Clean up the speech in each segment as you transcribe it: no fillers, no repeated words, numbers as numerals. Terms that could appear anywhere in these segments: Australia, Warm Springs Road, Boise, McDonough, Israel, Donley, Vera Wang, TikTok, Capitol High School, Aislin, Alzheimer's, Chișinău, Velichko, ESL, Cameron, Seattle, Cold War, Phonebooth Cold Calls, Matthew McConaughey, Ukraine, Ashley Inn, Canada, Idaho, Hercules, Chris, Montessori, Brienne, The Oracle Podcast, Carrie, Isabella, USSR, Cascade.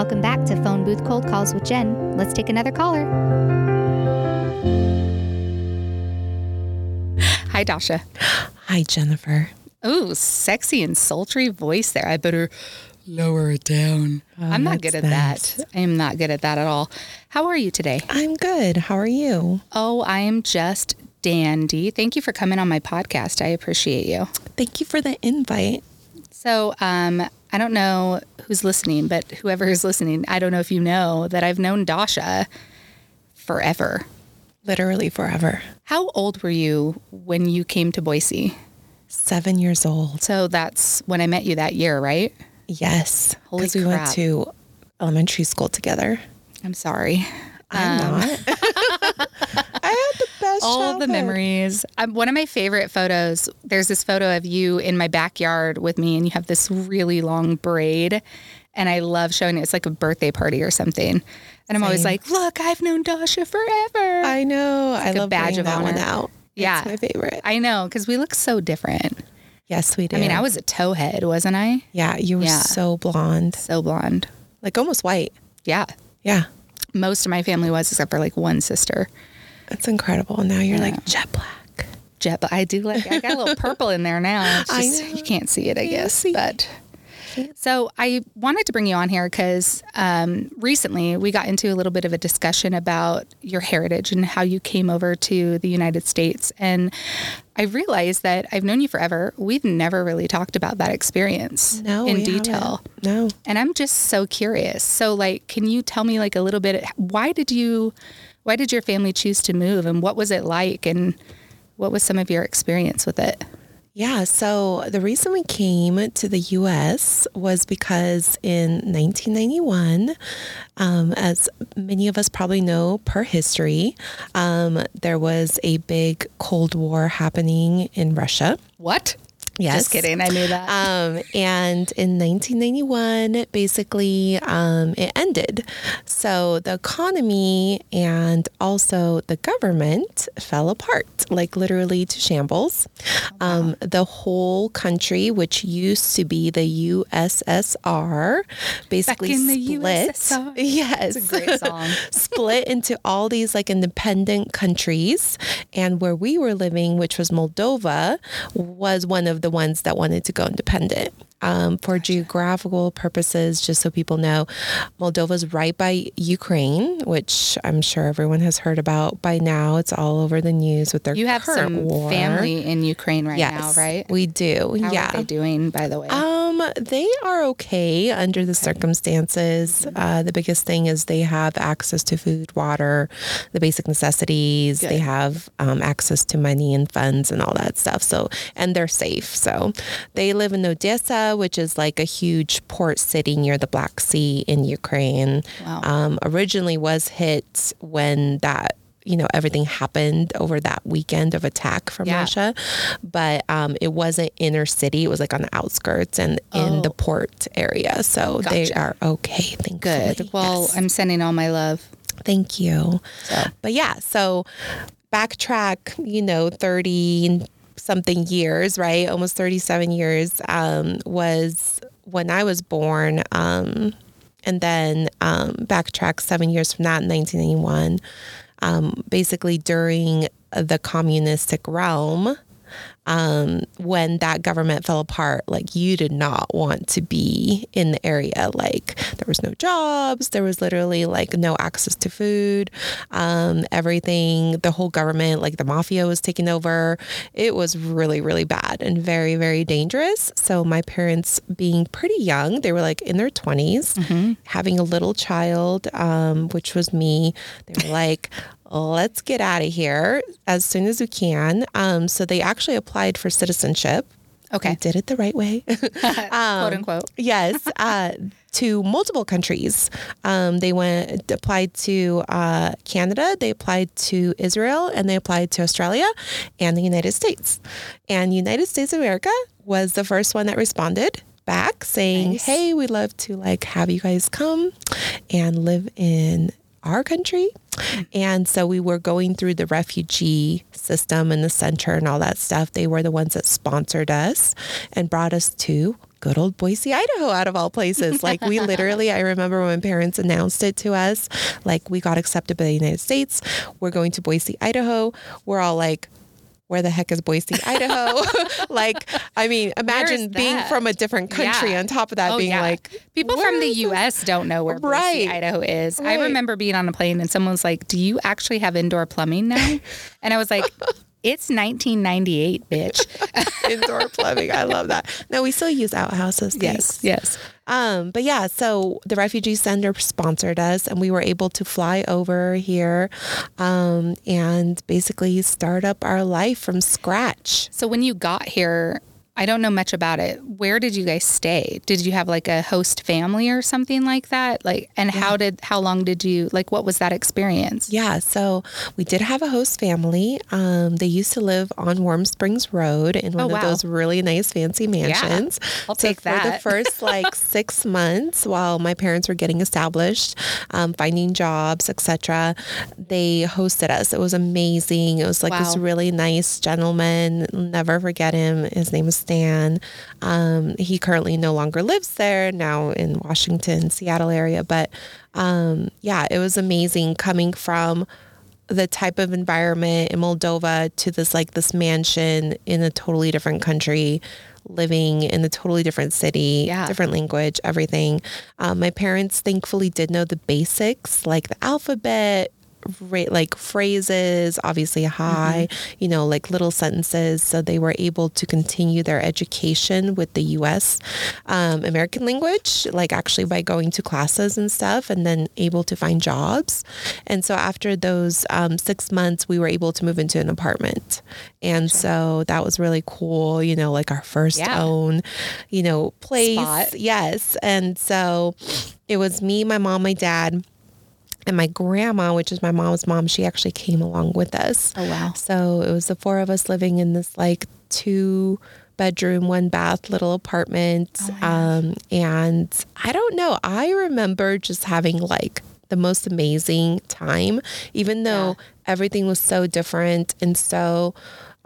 Welcome back to Phonebooth Cold Calls with Jen. Let's take another caller. Hi, Dasha. Hi, Jennifer. Ooh, sexy and sultry voice there. I better lower it down. I'm not good at that. I am not good at that at all. How are you today? I'm good. How are you? Oh, I am just dandy. Thank you for coming on my podcast. I appreciate you. Thank you for the invite. So, I don't know who's listening, but whoever is listening, I don't know if you know that I've known Dasha forever. Literally forever. How old were you when you came to Boise? 7 years old. So that's when I met you that year, right? Yes. Holy crap. Because we went to elementary school together. I'm sorry. I'm not. I had the best all the memories. One of my favorite photos, there's this photo of you in my backyard with me, and you have this really long braid, and I love showing it. It's like a birthday party or something. And I'm always like, look, I've known Dasha forever. I know. It's like I love badge of honor. That one out. Yeah. It's my favorite. I know, because we look so different. Yes, we do. I mean, I was a towhead, wasn't I? Yeah, you were so blonde. So blonde. Like almost white. Yeah. Yeah. Most of my family was, except for like one sister. That's incredible. Now you're like jet black. Jet black. I do like, I got a little purple in there now. It's just, I know. You can't see it, I guess. But so I wanted to bring you on here because recently we got into a little bit of a discussion about your heritage and how you came over to the United States. And I realized that I've known you forever. We've never really talked about that experience in detail. No. And I'm just so curious. So like, can you tell me like a little bit, why did your family choose to move, and what was it like, and what was some of your experience with it? Yeah. So the reason we came to the U.S. was because in 1991, as many of us probably know per history, there was a big Cold War happening in Russia. What? Yes. Just kidding. I knew that. And in 1991, basically, it ended. So the economy and also the government fell apart, like literally to shambles. The whole country, which used to be the USSR, basically back in the USSR. Yes. It's a great song. Split into all these like independent countries. And where we were living, which was Moldova, was one of the ones that wanted to go independent. For geographical purposes, just so people know, Moldova's right by Ukraine, which I'm sure everyone has heard about by now. It's all over the news with their current war. You have some family in Ukraine right now, right? Yes, we do. How are they doing, by the way? They are okay under the circumstances. Mm-hmm. The biggest thing is they have access to food, water, the basic necessities. Good. They have access to money and funds and all that stuff. So, and they're safe. So they live in Odessa, which is like a huge port city near the Black Sea in Ukraine. Wow. Originally was hit when that, everything happened over that weekend of attack from Russia. But it wasn't inner city. It was like on the outskirts and in the port area. So they are okay. Thankfully. Good. Well, I'm sending all my love. Thank you. So. But so backtrack, 30 something years, right? Almost 37 years, was when I was born. And then, backtrack 7 years from that, in 1991, basically during the communistic realm, when that government fell apart, like you did not want to be in the area. Like there was no jobs. There was literally like no access to food. Everything, the whole government, like the mafia was taking over. It was really, really bad and very, very dangerous. So my parents being pretty young, they were like in their 20s, having a little child, which was me. They were like, let's get out of here as soon as we can. So they actually applied for citizenship. Okay. They did it the right way. Quote unquote. Yes. To multiple countries. They applied to Canada, they applied to Israel, and they applied to Australia and the United States. And United States of America was the first one that responded back saying, hey, we'd love to like have you guys come and live in our country. And so we were going through the refugee system and the center and all that stuff. They were the ones that sponsored us and brought us to good old Boise, Idaho, out of all places. Like, we literally, I remember when parents announced it to us, like, we got accepted by the United States. We're going to Boise, Idaho. We're all like, where the heck is Boise, Idaho? Like, I mean, imagine being from a different country on top of that like. People from the U.S. don't know where Boise, Idaho is. Right. I remember being on a plane and someone's like, do you actually have indoor plumbing now? And I was like, it's 1998, bitch. Indoor plumbing. I love that. No, we still use outhouses. Thanks. Yes. But yeah, so the Refugee Center sponsored us and we were able to fly over here and basically start up our life from scratch. So when you got here, I don't know much about it. Where did you guys stay? Did you have like a host family or something like that? Like, and how long did you, what was that experience? Yeah. So we did have a host family. They used to live on Warm Springs Road in one of those really nice fancy mansions. Yeah, I'll take that. For the first 6 months while my parents were getting established, finding jobs, etc., they hosted us. It was amazing. It was this really nice gentleman. Never forget him. His name was Stan. He currently no longer lives there, now in Washington, Seattle area. But it was amazing coming from the type of environment in Moldova to this mansion in a totally different country, living in a totally different city, different language, everything. My parents thankfully did know the basics, like the alphabet, phrases, obviously hi, little sentences. So they were able to continue their education with the U.S. American language, actually by going to classes and stuff, and then able to find jobs. And so after those 6 months, we were able to move into an apartment. And so that was really cool, our first own, place. Spot. Yes. And so it was me, my mom, my dad, and my grandma, which is my mom's mom, she actually came along with us. Oh, wow. So it was the four of us living in this 2-bedroom, 1-bath little apartment. Oh, and I don't know, I remember just having the most amazing time, even though everything was so different and so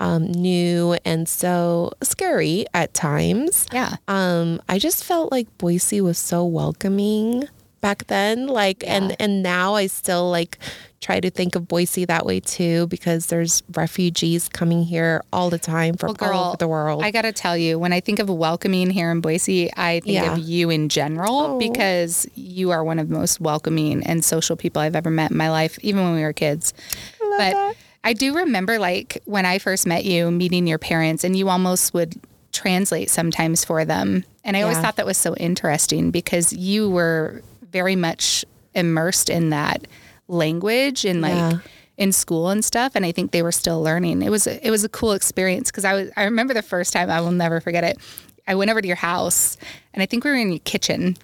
new and so scary at times. Yeah. I just felt like Boise was so welcoming back then, and now I still try to think of Boise that way too, because there's refugees coming here all the time from all over the world. I gotta tell you, when I think of welcoming here in Boise, I think of you in general, because you are one of the most welcoming and social people I've ever met in my life, even when we were kids. I love that. I do remember when I first met you, meeting your parents, and you almost would translate sometimes for them, and I always thought that was so interesting because you were very much immersed in that language and in school and stuff. And I think they were still learning. It was a cool experience. Cause I remember the first time, I will never forget it. I went over to your house and I think we were in your kitchen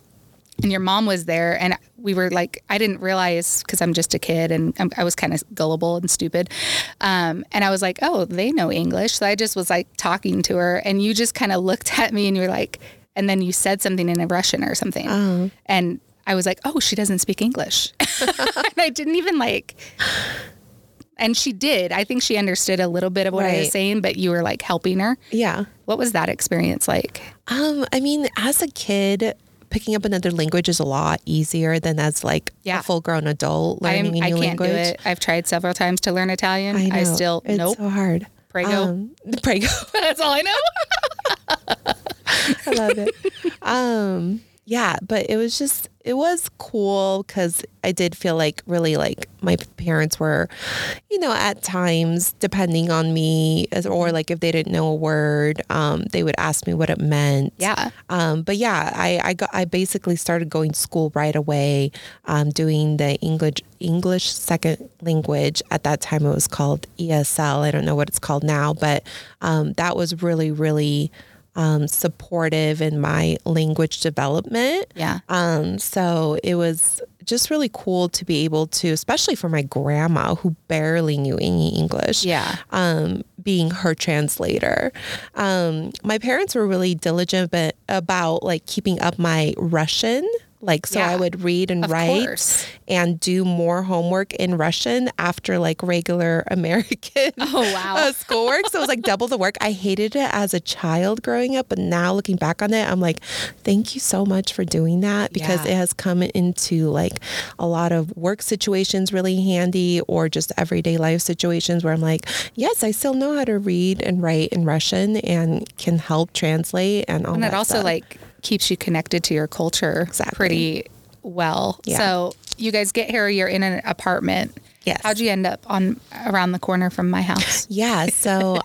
and your mom was there, and we were I didn't realize, cause I'm just a kid and I was kind of gullible and stupid. And I was like, oh, they know English. So I just was talking to her, and you just kind of looked at me and you were and then you said something in Russian or something. Uh-huh. And I was like, oh, she doesn't speak English. And I didn't even and she did. I think she understood a little bit of what I was saying, but you were helping her. Yeah. What was that experience like? I mean, as a kid, picking up another language is a lot easier than as a full-grown adult learning a new language. I can't do it. I've tried several times to learn Italian. I know. I still, it's so hard. Prego. Prego. That's all I know. I love it. Yeah, but it was cool because I did feel really my parents were, at times depending on me, or if they didn't know a word, they would ask me what it meant. Yeah. But yeah, I basically started going to school right away, doing the English second language. At that time it was called ESL. I don't know what it's called now, but that was really, really supportive in my language development. Yeah. So it was just really cool to be able to, especially for my grandma who barely knew any English. Yeah. Being her translator. My parents were really diligent about keeping up my Russian Like, so I would read and write and do more homework in Russian after like regular American schoolwork. So it was like double the work. I hated it as a child growing up, but now looking back on it, I'm like, thank you so much for doing that, because it has come into like a lot of work situations really handy, or just everyday life situations where I'm like, yes, I still know how to read and write in Russian and can help translate and all that. And it also like keeps you connected to your culture pretty well. Yeah. So you guys get here, you're in an apartment. Yes. How'd you end up on around the corner from my house? Yeah. So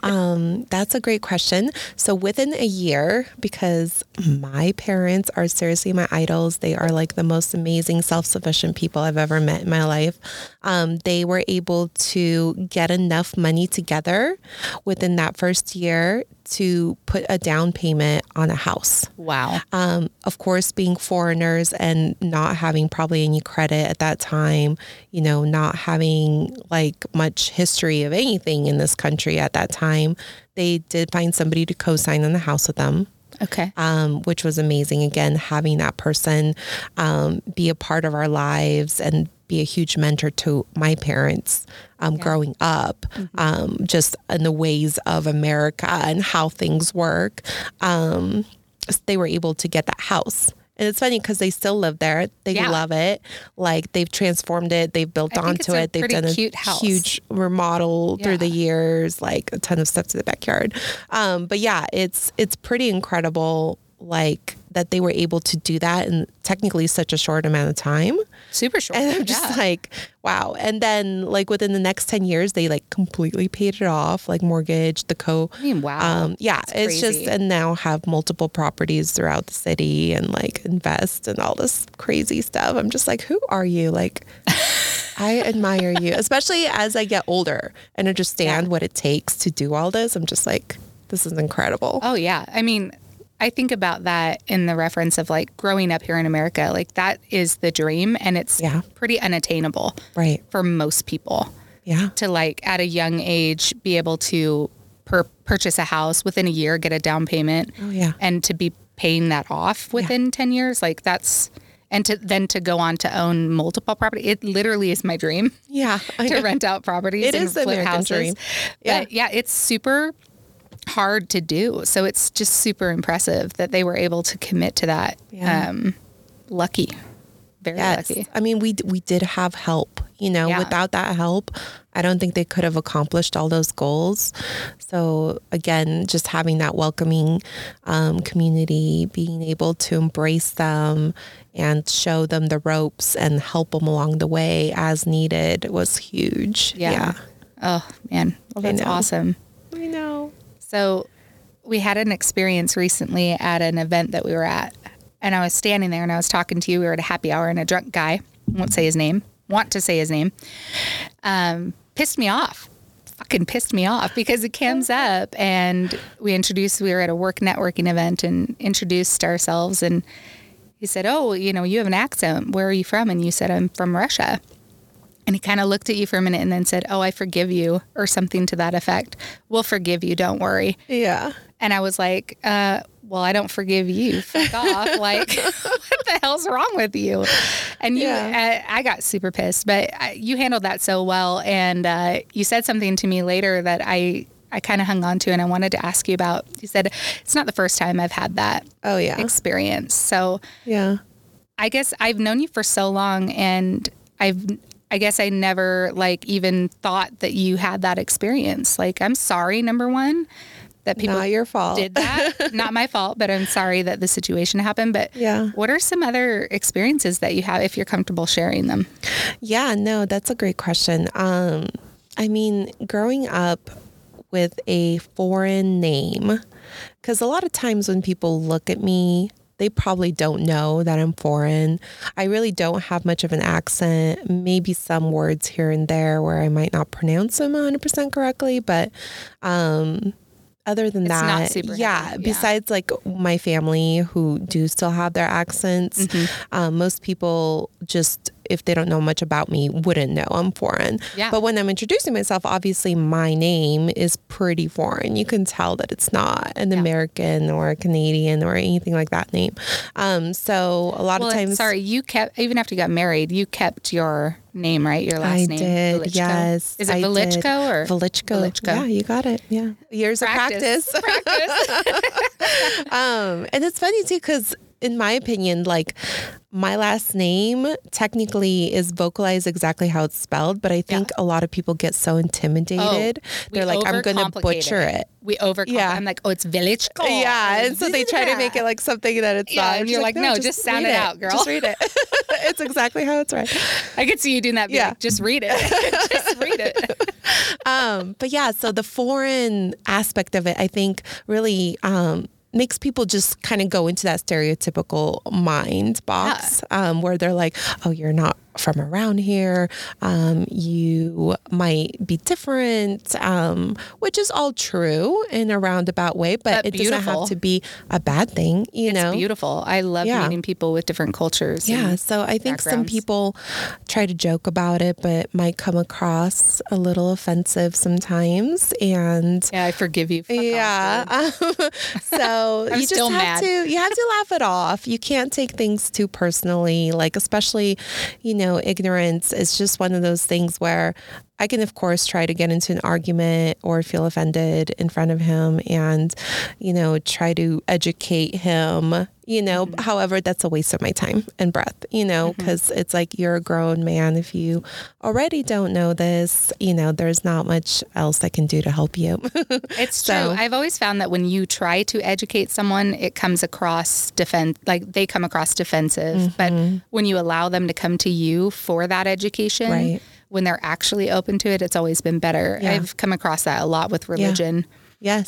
that's a great question. So within a year, because my parents are seriously my idols, they are like the most amazing self-sufficient people I've ever met in my life. They were able to get enough money together within that first year to put a down payment on a house. Wow. Of course, being foreigners and not having probably any credit at that time, you know, not having like much history of anything in this country at that time, they did find somebody to co-sign on the house with them. Okay. Which was amazing. Again, having that person be a part of our lives and be a huge mentor to my parents growing up, just in the ways of America and how things work. They were able to get that house. And it's funny because they still live there. They love it. Like, they've transformed it. They've built onto it. They've done a huge remodel through the years, like a ton of stuff to the backyard. But yeah, it's pretty incredible, like, that they were able to do that in technically such a short amount of time. Super short. And I'm just like, wow. And then like within the next 10 years, they like completely paid it off, like mortgage, the co. I mean, wow. Yeah. That's it's crazy. Just, and now have multiple properties throughout the city and like invest and all this crazy stuff. I'm just like, who are you? Like, I admire you, especially as I get older and understand what it takes to do all this. I'm just like, this is incredible. Oh yeah. I mean, I think about that in the reference of like growing up here in America, like that is the dream, and it's pretty unattainable for most people to like at a young age, be able to purchase a house within a year, get a down payment and to be paying that off within 10 years. Like that's, and to then to go on to own multiple property. It literally is my dream to rent out properties. It is the American houses. Dream. Yeah. But yeah, it's super hard to do. So it's just super impressive that they were able to commit to that. Yeah. Lucky. Very lucky. I mean, we did have help, you know, without that help, I don't think they could have accomplished all those goals. So again, just having that welcoming community, being able to embrace them and show them the ropes and help them along the way as needed was huge. Yeah. Oh man. Well, that's awesome. I know. So we had an experience recently at an event that we were at, and I was standing there and I was talking to you. We were at a happy hour, and a drunk guy, want to say his name, pissed me off, because he comes up and we were at a work networking event and introduced ourselves, and he said, oh, you know, you have an accent. Where are you from? And you said, I'm from Russia. And he kind of looked at you for a minute and then said, oh, I forgive you, or something to that effect. We'll forgive you. Don't worry. Yeah. And I was like, well, I don't forgive you. Fuck off. Like, what the hell's wrong with you? And I got super pissed, but you handled that so well. And you said something to me later that I kind of hung on to and I wanted to ask you about. You said, it's not the first time I've had that experience. So I guess I've known you for so long, and I guess I never like even thought that you had that experience. Like, I'm sorry, number one, that people Not your fault. Did that. Not my fault, but I'm sorry that the situation happened. But what are some other experiences that you have, if you're comfortable sharing them? Yeah, no, that's a great question. I mean, growing up with a foreign name, because a lot of times when people look at me, they probably don't know that I'm foreign. I really don't have much of an accent, maybe some words here and there where I might not pronounce them 100% correctly. But other than that, besides like my family who do still have their accents, most people just if they don't know much about me, wouldn't know I'm foreign. Yeah. But when I'm introducing myself, obviously my name is pretty foreign. You can tell that it's not an American or a Canadian or anything like that name. So a lot of times... Sorry, you kept, even after you got married, you kept your... name, right? Your last name. I did. Velichko. Yes. Is it Velichko or? Velichko. Yeah, you got it. Yeah. Years of practice. And it's funny too, because in my opinion, like my last name technically is vocalized exactly how it's spelled, but I think a lot of people get so intimidated. They're like, I'm going to butcher it. We overcomplicate. Yeah. I'm like, oh, it's Velichko. Yeah. And so they try to make it like something that it's not. And you're like, no, just sound it out, girl. Just read it. It's exactly how it's right. I could see you doing that. Yeah. Like, just read it. Just read it. But yeah, so the foreign aspect of it, I think really, makes people just kind of go into that stereotypical mind box where they're like, oh, you're not from around here. You might be different, which is all true in a roundabout way, but it doesn't have to be a bad thing. You know, it's beautiful. I love meeting people with different cultures. Yeah. So I think some people try to joke about it, but might come across a little offensive sometimes. And I forgive you. So you just have to laugh it off. You can't take things too personally, like especially, ignorance is just one of those things where I can, of course, try to get into an argument or feel offended in front of him and, try to educate him, mm-hmm. However, that's a waste of my time and breath, because mm-hmm. it's like you're a grown man. If you already don't know this, there's not much else I can do to help you. It's true. I've always found that when you try to educate someone, it comes across they come across defensive. Mm-hmm. But when you allow them to come to you for that education, right. When they're actually open to it, it's always been better. Yeah. I've come across that a lot with religion. Yeah. Yes.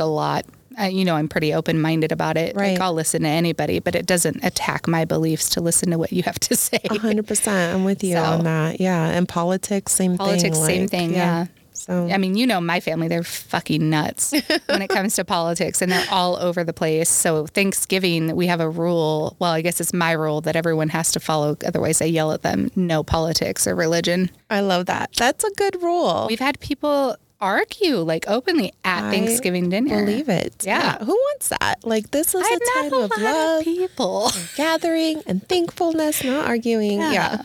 A lot. I'm pretty open-minded about it. Right. Like, I'll listen to anybody, but it doesn't attack my beliefs to listen to what you have to say. 100%. I'm with you on that. Yeah. And politics, same thing. Yeah. So, my family, they're fucking nuts when it comes to politics, and they're all over the place. So Thanksgiving, we have a rule. Well, I guess it's my rule that everyone has to follow. Otherwise, I yell at them. No politics or religion. I love that. That's a good rule. We've had people argue openly at Thanksgiving dinner. I believe it. Yeah. Who wants that? This is a time of love, people, and gathering, and thankfulness, not arguing. Yeah.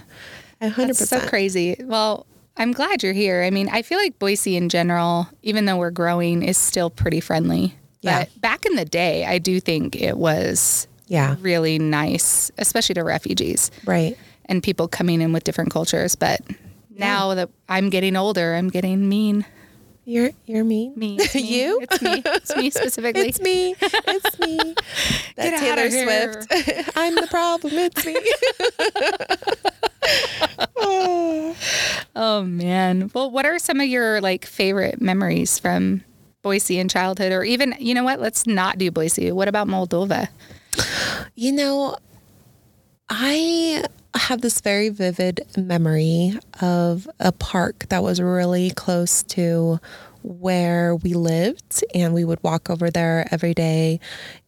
100%. That's so crazy. Well, I'm glad you're here. I feel like Boise in general, even though we're growing, is still pretty friendly. Yeah. But back in the day, I do think it was really nice, especially to refugees. Right. And people coming in with different cultures. But now that I'm getting older, I'm getting mean. You're mean? Me. You? It's me. It's me specifically. It's me. It's me. That's Taylor Swift. I'm the problem. It's me. Oh, man. Well, what are some of your favorite memories from Boise in childhood, or even, let's not do Boise. What about Moldova? I have this very vivid memory of a park that was really close to where we lived, and we would walk over there every day,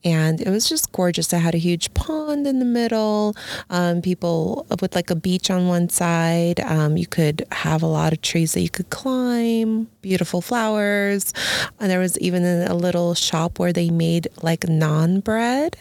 and it was just gorgeous. It had a huge pond in the middle, people with a beach on one side. You could have a lot of trees that you could climb, beautiful flowers, and there was even a little shop where they made naan bread.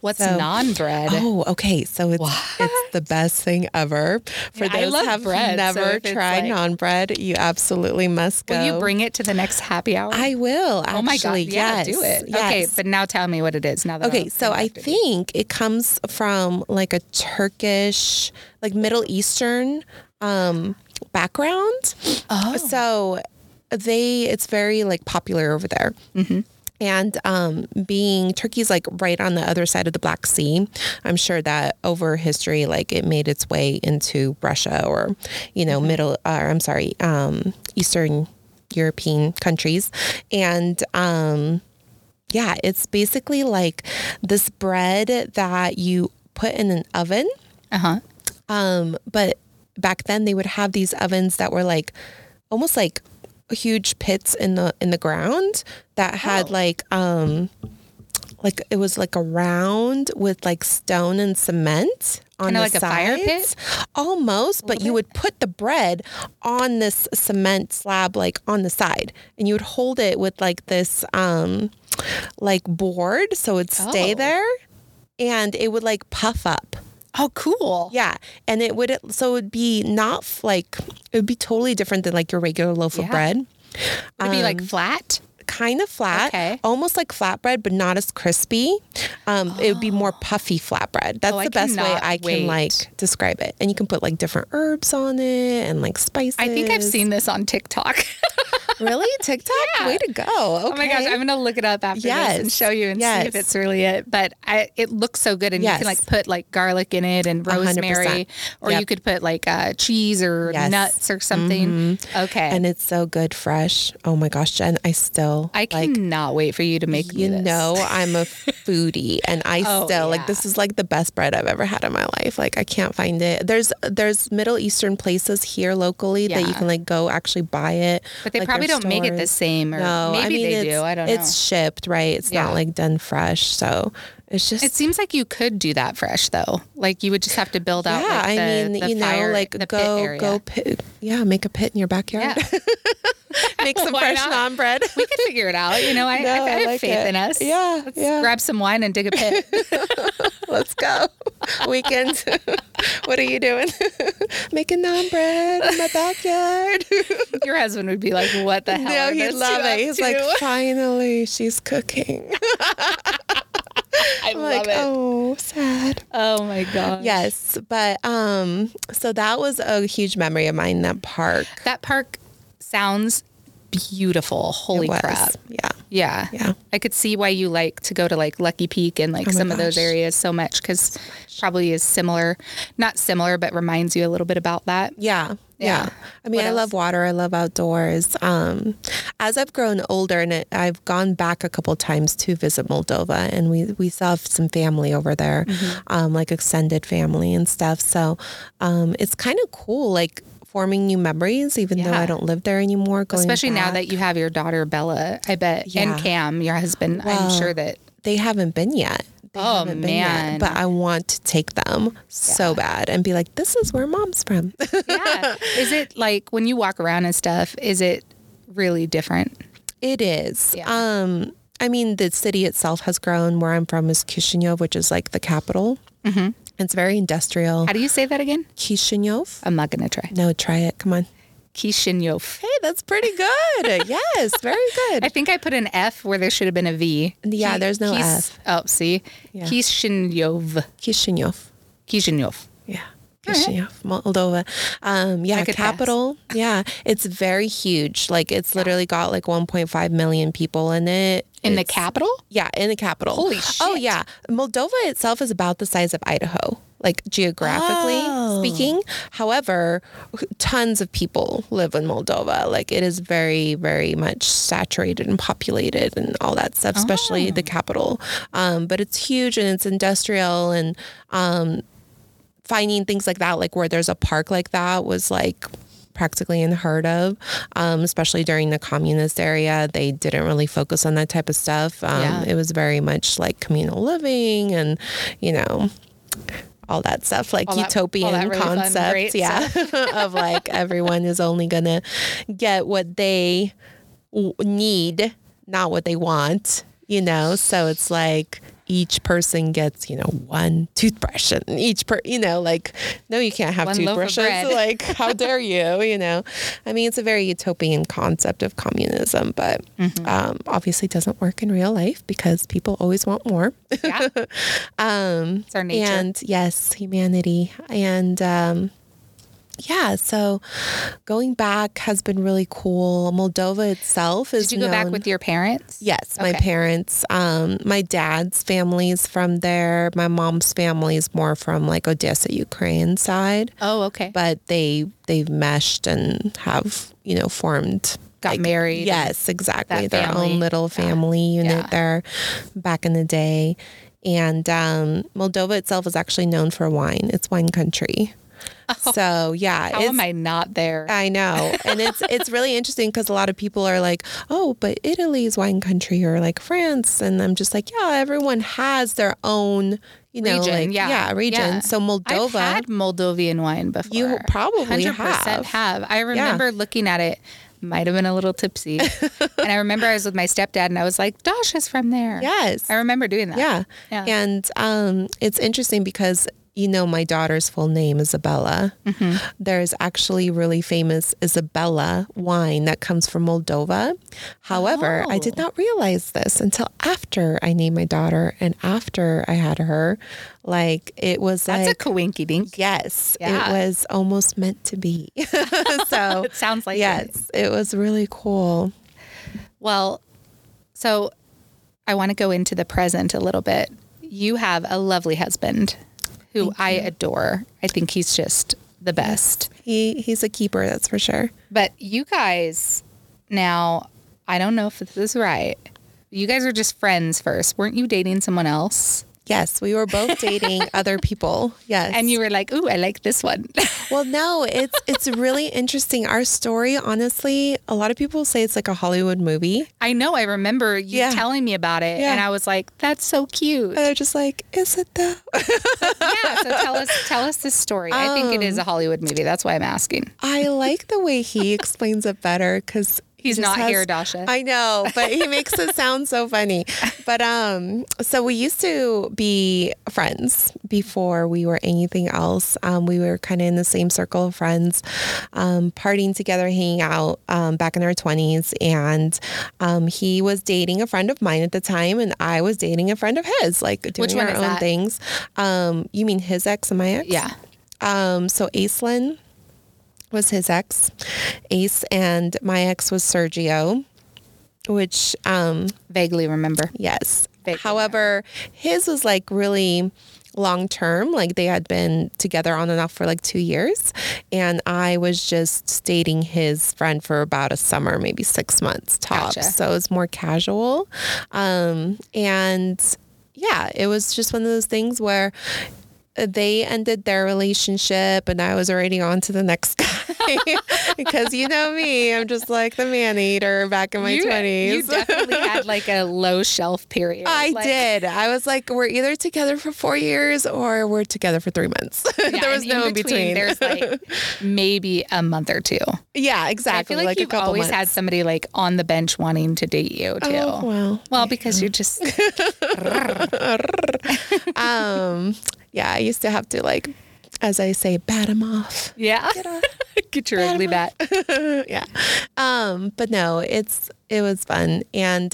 What's naan bread? Oh, okay. So it's the best thing ever. For those who have never tried naan bread, you absolutely must go. Will you bring it to the next happy hour? I will. Actually. Oh my God. Yes. Yeah, do it. Yes. Okay, but now tell me what it is. Now that I think it comes from a Turkish, Middle Eastern background. Oh. So it's very popular over there. Mm-hmm. And being Turkey's right on the other side of the Black Sea, I'm sure that over history, it made its way into Russia or, Eastern European countries. And it's basically this bread that you put in an oven. Uh-huh. But back then they would have these ovens that were almost huge pits in the ground that had like it was like a round with like stone and cement on the sides. Kind of like a fire pit? Almost, but you would put the bread on this cement slab like on the side, and you would hold it with like this like board so it would stay there, and it would like puff up. Oh, cool. Yeah. And it would, so it would be not like, it would be totally different than like your regular loaf of bread. Would it be like flat? Kind of flat, almost like flatbread, but not as crispy. It would be more puffy flatbread. That's the best way I can like describe it. And you can put like different herbs on it and like spices. I think I've seen this on TikTok. Really? TikTok? Yeah. Way to go. Okay. Oh my gosh. I'm going to look it up after this and show you and see if it's really it. But it looks so good. And you can like put like garlic in it and rosemary. 100%. Or you could put like cheese or nuts or something. Mm-hmm. Okay. And it's so good fresh. Oh my gosh, Jen. I still. I cannot wait for you to make me this. You know, I'm a foodie and I like this is like the best bread I've ever had in my life. Like I can't find it. There's Middle Eastern places here locally that you can like go actually buy it. But they like, probably don't make it the same, or maybe they do. I don't know. It's shipped, right? It's not like done fresh, so it's just. It seems like you could do that fresh though. Like you would just have to build out. Yeah, like, the you fire, know, like the go pit. Yeah, make a pit in your backyard. Yeah. Make some fresh naan bread. We could figure it out. You know, I have like faith in us. Yeah, Let's grab some wine and dig a pit. Let's go. Weekend. What are you doing? Making naan bread in my backyard. Your husband would be like, "What the hell?" No, he'd love it. He's like, "Finally, she's cooking." I love it. Oh, sad. Oh my gosh. Yes, but so that was a huge memory of mine. That park. Sounds beautiful. Holy crap. Yeah. I could see why you like to go to like Lucky Peak and like some of those areas so much, because probably is similar, not similar, but reminds you a little bit about that. Yeah. I mean, I love water. I love outdoors. As I've grown older and I've gone back a couple times to visit Moldova, and we saw some family over there, like extended family and stuff. So it's kind of cool. Like, forming new memories, even though I don't live there anymore. Especially now that you have your daughter, Bella, I bet, and Cam, your husband. Well, I'm sure that they haven't been yet. They haven't been yet, but I want to take them so bad and be like, "This is where Mom's from." Yeah. Is it like when you walk around and stuff? Is it really different? It is. Yeah. I mean, the city itself has grown. Where I'm from is Chișinău, which is like the capital. Mm-hmm. It's very industrial. How do you say that again? Chișinău. I'm not going to try. No, try it. Come on. Chișinău. Hey, that's pretty good. Yes, very good. I think I put an F where there should have been a V. Yeah, there's no F. Oh, see? Yeah. Chișinău. Chișinău. Yeah. Moldova. Capital. Guess. Yeah. It's very huge. Like it's literally got like 1.5 million people in it. In the capital? Yeah, in the capital. Holy shit. Oh yeah. Moldova itself is about the size of Idaho, like geographically speaking. However, tons of people live in Moldova. Like it is very, very much saturated and populated and all that stuff, especially the capital. But it's huge and it's industrial, and finding things like that, like where there's a park like that, was like practically unheard of, especially during the communist era. They didn't really focus on that type of stuff. It was very much like communal living and, you know, all that stuff, like all utopian that really concepts. Of like everyone is only going to get what they need, not what they want, you know? So it's like, each person gets, you know, one toothbrush, and each you know, like, no, you can't have one toothbrushes. Like, how dare you? You know, I mean, it's a very utopian concept of communism, but obviously doesn't work in real life because people always want more. Yeah. It's our nature. And yes, humanity. And, so going back has been really cool. Moldova itself is known. Did you go back with your parents? Yes, my parents. My dad's family is from there. My mom's family is more from like Odessa, Ukraine side. Oh, okay. But they've meshed and have, you know, formed... Got married. Yes, exactly. Their own little family unit there back in the day. And Moldova itself is actually known for wine. It's wine country. Oh, so yeah. How am I not there? I know. And it's really interesting because a lot of people are like, oh, but Italy is wine country, or like France. And I'm just like, yeah, everyone has their own, you know, region, like, yeah, region. Yeah. So Moldova. I've had Moldovan wine before. You probably 100% have. I remember looking at it. Might have been a little tipsy. And I remember I was with my stepdad and I was like, Dasha's from there. Yes. I remember doing that. Yeah. And it's interesting because, you know, my daughter's full name, Isabella. Mm-hmm. There's actually really famous Isabella wine that comes from Moldova. However, I did not realize this until after I named my daughter and after I had her. Like, it was that's a coinky dink. Yes. Yeah. It was almost meant to be. So it sounds like it was really cool. Well, so I want to go into the present a little bit. You have a lovely husband who I adore. I think he's just the best. He's a keeper, that's for sure. But you guys, now, I don't know if this is right. You guys are just friends first. Weren't you dating someone else? Yes, we were both dating other people. Yes. And you were like, ooh, I like this one. Well, no, it's really interesting. Our story, honestly, a lot of people say it's like a Hollywood movie. I know. I remember you telling me about it. Yeah. And I was like, that's so cute. And I was just like, is it though? So tell us this story. I think it is a Hollywood movie. That's why I'm asking. I like the way he explains it better because he's not here, Dasha. I know, but he makes it sound so funny. But so we used to be friends before we were anything else. We were kind of in the same circle of friends, partying together, hanging out back in our 20s. And he was dating a friend of mine at the time, and I was dating a friend of his, like doing our own things. You mean his ex and my ex? Yeah. So Aislin was his ex, Ace, and my ex was Sergio, which vaguely remember. Yes. Vaguely. However, his was like really long term, like they had been together on and off for like 2 years, and I was just dating his friend for about a summer, maybe 6 months tops. Gotcha. So it was more casual, and yeah, it was just one of those things where they ended their relationship and I was already on to the next guy because you know me, I'm just like the man eater back in my 20s. You definitely had like a low shelf period. I did. I was like, we're either together for 4 years or we're together for 3 months. Yeah, there was no in between. There's like maybe a month or two. Yeah, exactly. And I feel like you've always had somebody like on the bench wanting to date you too. Oh, well, because you're just yeah, I used to have to, like, as I say, bat him off. Yeah. Get your ugly bat. Yeah. But no, it was fun. And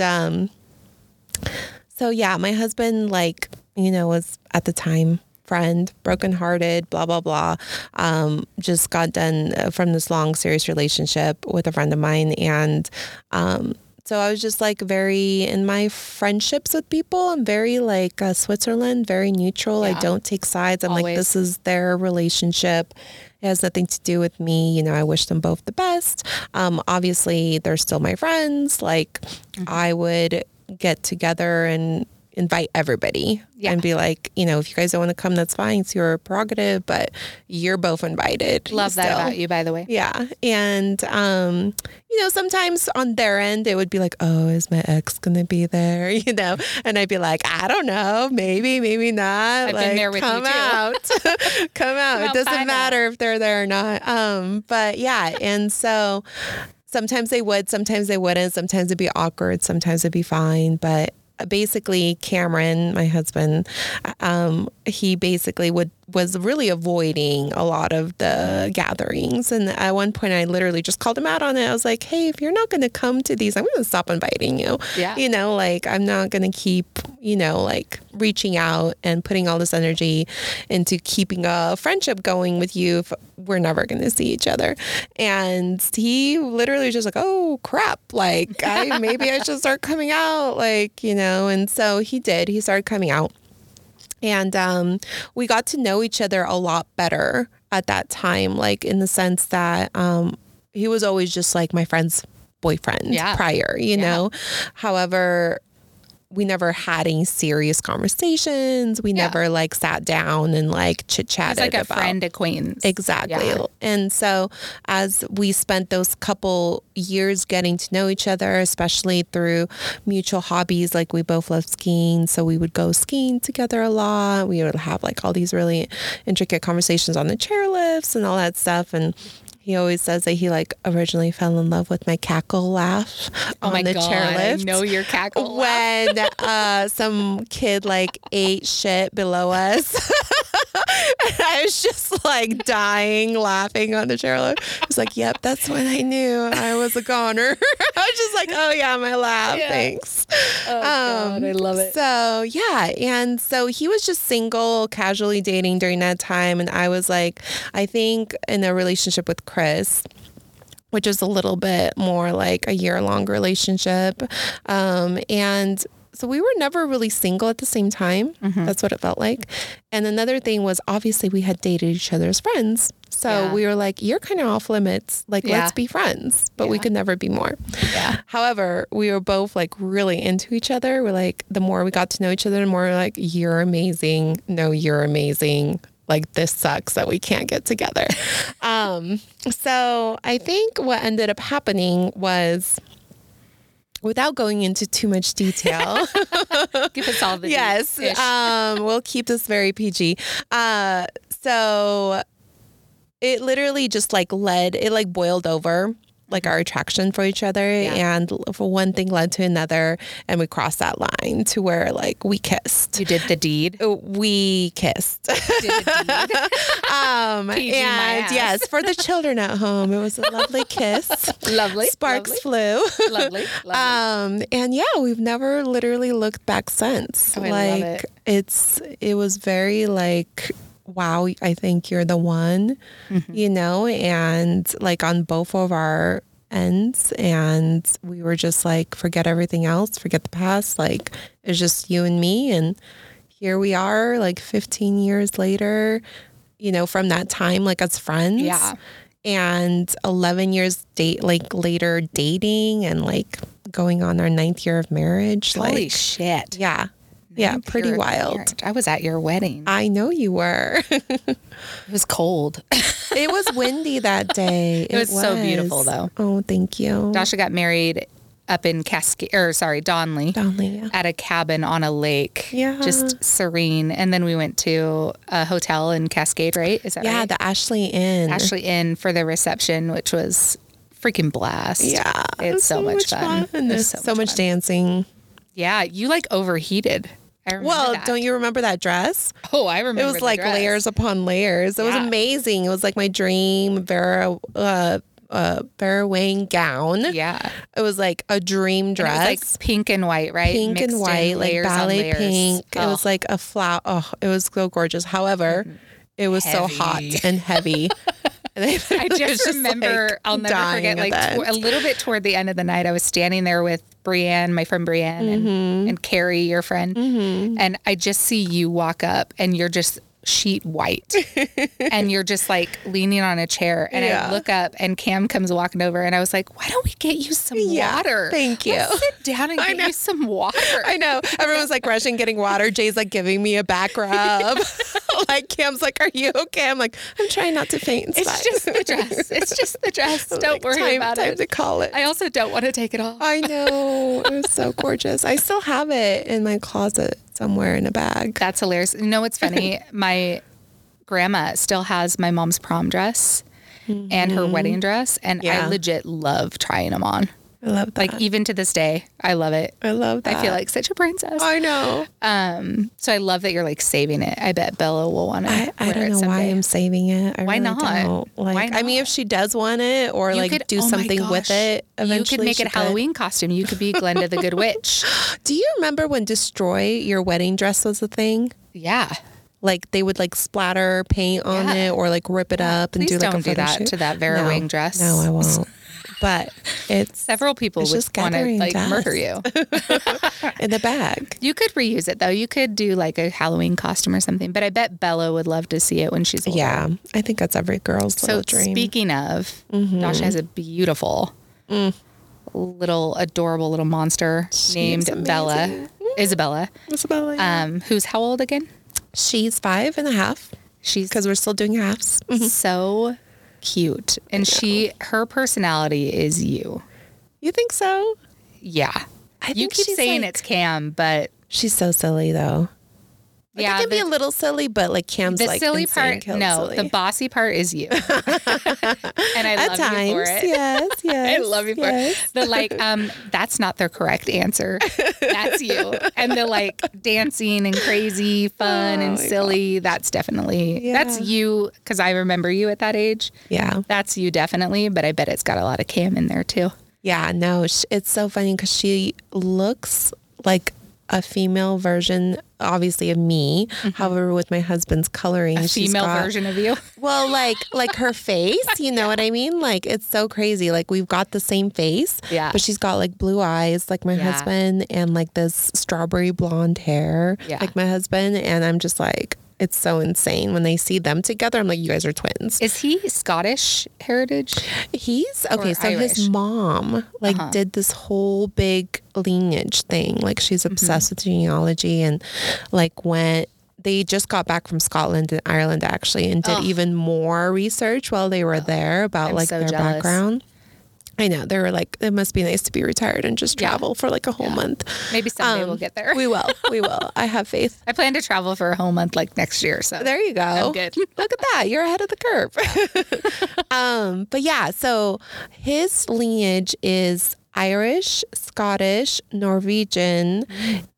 so, yeah, my husband, like, you know, was at the time friend, brokenhearted, blah, blah, blah. Just got done from this long, serious relationship with a friend of mine. And so I was just like very in my friendships with people. I'm very like Switzerland, very neutral. Yeah. I don't take sides. I'm always like, this is their relationship. It has nothing to do with me. You know, I wish them both the best. Obviously, they're still my friends. Like I would get together and invite everybody and be like, you know, if you guys don't want to come, that's fine. It's your prerogative, but you're both invited. Love that about you, by the way. Yeah. And, you know, sometimes on their end, it would be like, oh, is my ex going to be there? You know? And I'd be like, I don't know. Maybe, maybe not. I've been there with you too. Come out. It doesn't matter if they're there or not. But yeah. And so sometimes they would, sometimes they wouldn't, sometimes it'd be awkward, sometimes it'd be fine. But basically Cameron, my husband, he basically was really avoiding a lot of the gatherings. And at one point I literally just called him out on it. I was like, hey, if you're not going to come to these, I'm going to stop inviting you. Yeah. You know, like I'm not going to keep, you know, like reaching out and putting all this energy into keeping a friendship going with you if we're never going to see each other. And he literally was just like, oh crap. Like maybe I should start coming out, like, you know, and so he did, he started coming out. And we got to know each other a lot better at that time, like in the sense that he was always just like my friend's boyfriend prior, you know. However, we never had any serious conversations. We never like sat down and like chit chatted about. It's like a friend acquaintance. Exactly. Yeah. And so as we spent those couple years getting to know each other, especially through mutual hobbies, like we both love skiing. So we would go skiing together a lot. We would have like all these really intricate conversations on the chairlifts and all that stuff. And he always says that he like originally fell in love with my cackle laugh on the chairlift. I know your cackle laugh. When some kid like ate shit below us. And I was just like dying laughing on the chairlift. I was like, yep, that's when I knew I was a goner. I was just like, oh yeah, my laugh. Yeah. Thanks. Oh, God, I love it. So yeah. And so he was just single, casually dating during that time. And I was like, I think in a relationship with Chris, which is a little bit more like a year-long relationship. And so we were never really single at the same time. Mm-hmm. That's what it felt like. And another thing was, obviously, we had dated each other as friends. So we were like, you're kind of off limits. Like, let's be friends. But we could never be more. Yeah. However, we were both like really into each other. We're like, the more we got to know each other, the more we're like, you're amazing. No, you're amazing. Like, this sucks that we can't get together. So I think what ended up happening was, without going into too much detail. Give us all the yes. We'll keep this very PG. So it literally just like boiled over, like our attraction for each other. Yeah. And for one thing led to another. And we crossed that line to where like we kissed. You did the deed. We kissed. Did the deed. And yes, for the children at home, it was a lovely kiss. Lovely. Sparks flew. Lovely. Lovely. And yeah, we've never literally looked back since. Oh, like I love it. It was very like, wow, I think you're the one, you know, and like on both of our ends. And we were just like, forget everything else, forget the past. Like, it's just you and me. And here we are like 15 years later, you know, from that time, like as friends. Yeah. And 11 years later dating and like going on our 9th year of marriage. Holy shit. Yeah. Yeah, pretty wild. Marriage. I was at your wedding. I know you were. It was cold. It was windy that day. It was so beautiful, though. Oh, thank you. Dasha got married up in Donley. Donley, yeah. At a cabin on a lake. Yeah. Just serene. And then we went to a hotel in Cascade, right? Is that right? Yeah, the Ashley Inn. Ashley Inn for the reception, which was freaking blast. Yeah. It's so much fun. There's so much dancing. Yeah, you like overheated. Don't you remember that dress? Oh, I remember. It was like dress. Layers upon layers. It was amazing. It was like my dream Vera Wang gown. Yeah. It was like a dream dress. And it was like pink and white, right? Pink mixed and white, like ballet pink. Oh. It was like a flower. Oh, it was so gorgeous. However, it was heavy. So hot and heavy. I just remember, like, I'll never forget, like a little bit toward the end of the night, I was standing there with Brienne, my friend Brienne, and Carrie, your friend. Mm-hmm. And I just see you walk up and you're just sheet white and you're just like leaning on a chair. And I look up and Cam comes walking over and I was like, why don't we get you some water? Thank you. Let's sit down and get you some water. I know. Everyone's like rushing, getting water. Jay's like giving me a back rub. Like Cam's like, are you okay? I'm like, I'm trying not to faint. It's just the dress. It's just the dress. Don't worry about it. Time to call it. I also don't want to take it off. I know. It was so gorgeous. I still have it in my closet somewhere in a bag. That's hilarious. You know what's funny? My grandma still has my mom's prom dress and her wedding dress. And I legit love trying them on. I love that. Like, even to this day, I love it. I love that. I feel like such a princess. I know. So I love that you're, like, saving it. I bet Bella will want to wear it someday. I don't know why I'm saving it. I why, really not? Don't. Like, why not? I mean, if she does want it or, you like, could, do something with it, eventually. You could make it a Halloween costume. You could be Glenda the Good Witch. Do you remember when Destroy Your Wedding Dress was a thing? Yeah. Like, they would, like, splatter paint on it or, like, rip it up and do, like, a photo shoot. Please don't do that to that Vera Wang dress. No, I won't. But it's several people would want to like murder you in the bag. You could reuse it though. You could do like a Halloween costume or something. But I bet Bella would love to see it when she's older. Yeah, I think that's every girl's little dream. So speaking of, Dasha has a beautiful, little adorable little monster named Bella. Isabella. Yeah. Who's how old again? She's 5.5. Because we're still doing halves. So cute. And her personality is you. You think so? Yeah. You keep saying like, it's Cam, but... She's so silly, though. Like, yeah, it can be a little silly, but like Cam's the like silly part. No, silly. The bossy part is you, and I love times, you for it. Yes, I love you for it. The like, that's not the correct answer. That's you, and the like dancing and crazy, fun and silly. God. That's definitely that's you because I remember you at that age. Yeah, that's you definitely. But I bet it's got a lot of Cam in there too. Yeah, no, it's so funny because she looks like a female version, obviously, of me. Mm-hmm. However, with my husband's coloring, a female version of you. Well, like her face, you know what I mean? Like, it's so crazy. Like, we've got the same face, but she's got like blue eyes, like my husband, and like this strawberry blonde hair, like my husband. And I'm just like, it's so insane when they see them together. I'm like, you guys are twins. Is he Scottish heritage? He's Irish. His mom did this whole big lineage thing. Like she's obsessed with genealogy and like when they just got back from Scotland and Ireland actually and did even more research while they were there about their jealous. Background. I know. They were like, it must be nice to be retired and just travel for like a whole month. Maybe someday we'll get there. We will. I have faith. I plan to travel for a whole month like next year. So there you go. I'm good. Look at that. You're ahead of the curve. But yeah, so his lineage is Irish, Scottish, Norwegian,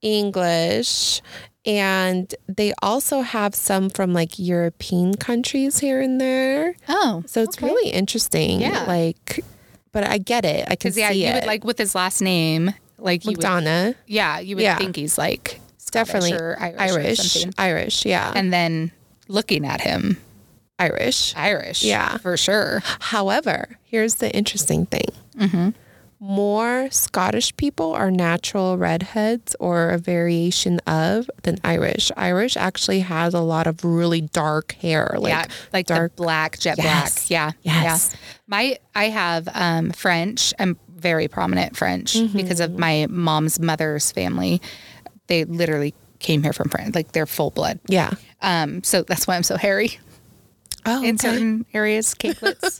English, and they also have some from like European countries here and there. Oh, so it's really interesting. Yeah. But I get it. I can see it. You would like with his last name, like McDonough. You would think he's like Scottish or Irish or something. Irish, yeah. And then looking at him, Irish, yeah, for sure. However, here's the interesting thing: more Scottish people are natural redheads or a variation of than Irish. Irish actually has a lot of really dark hair, like dark black, jet black. Yeah. I have French. I'm very prominent French because of my mom's mother's family. They literally came here from France. Like they're full blood. Yeah. So that's why I'm so hairy. Oh, in certain areas, kinklets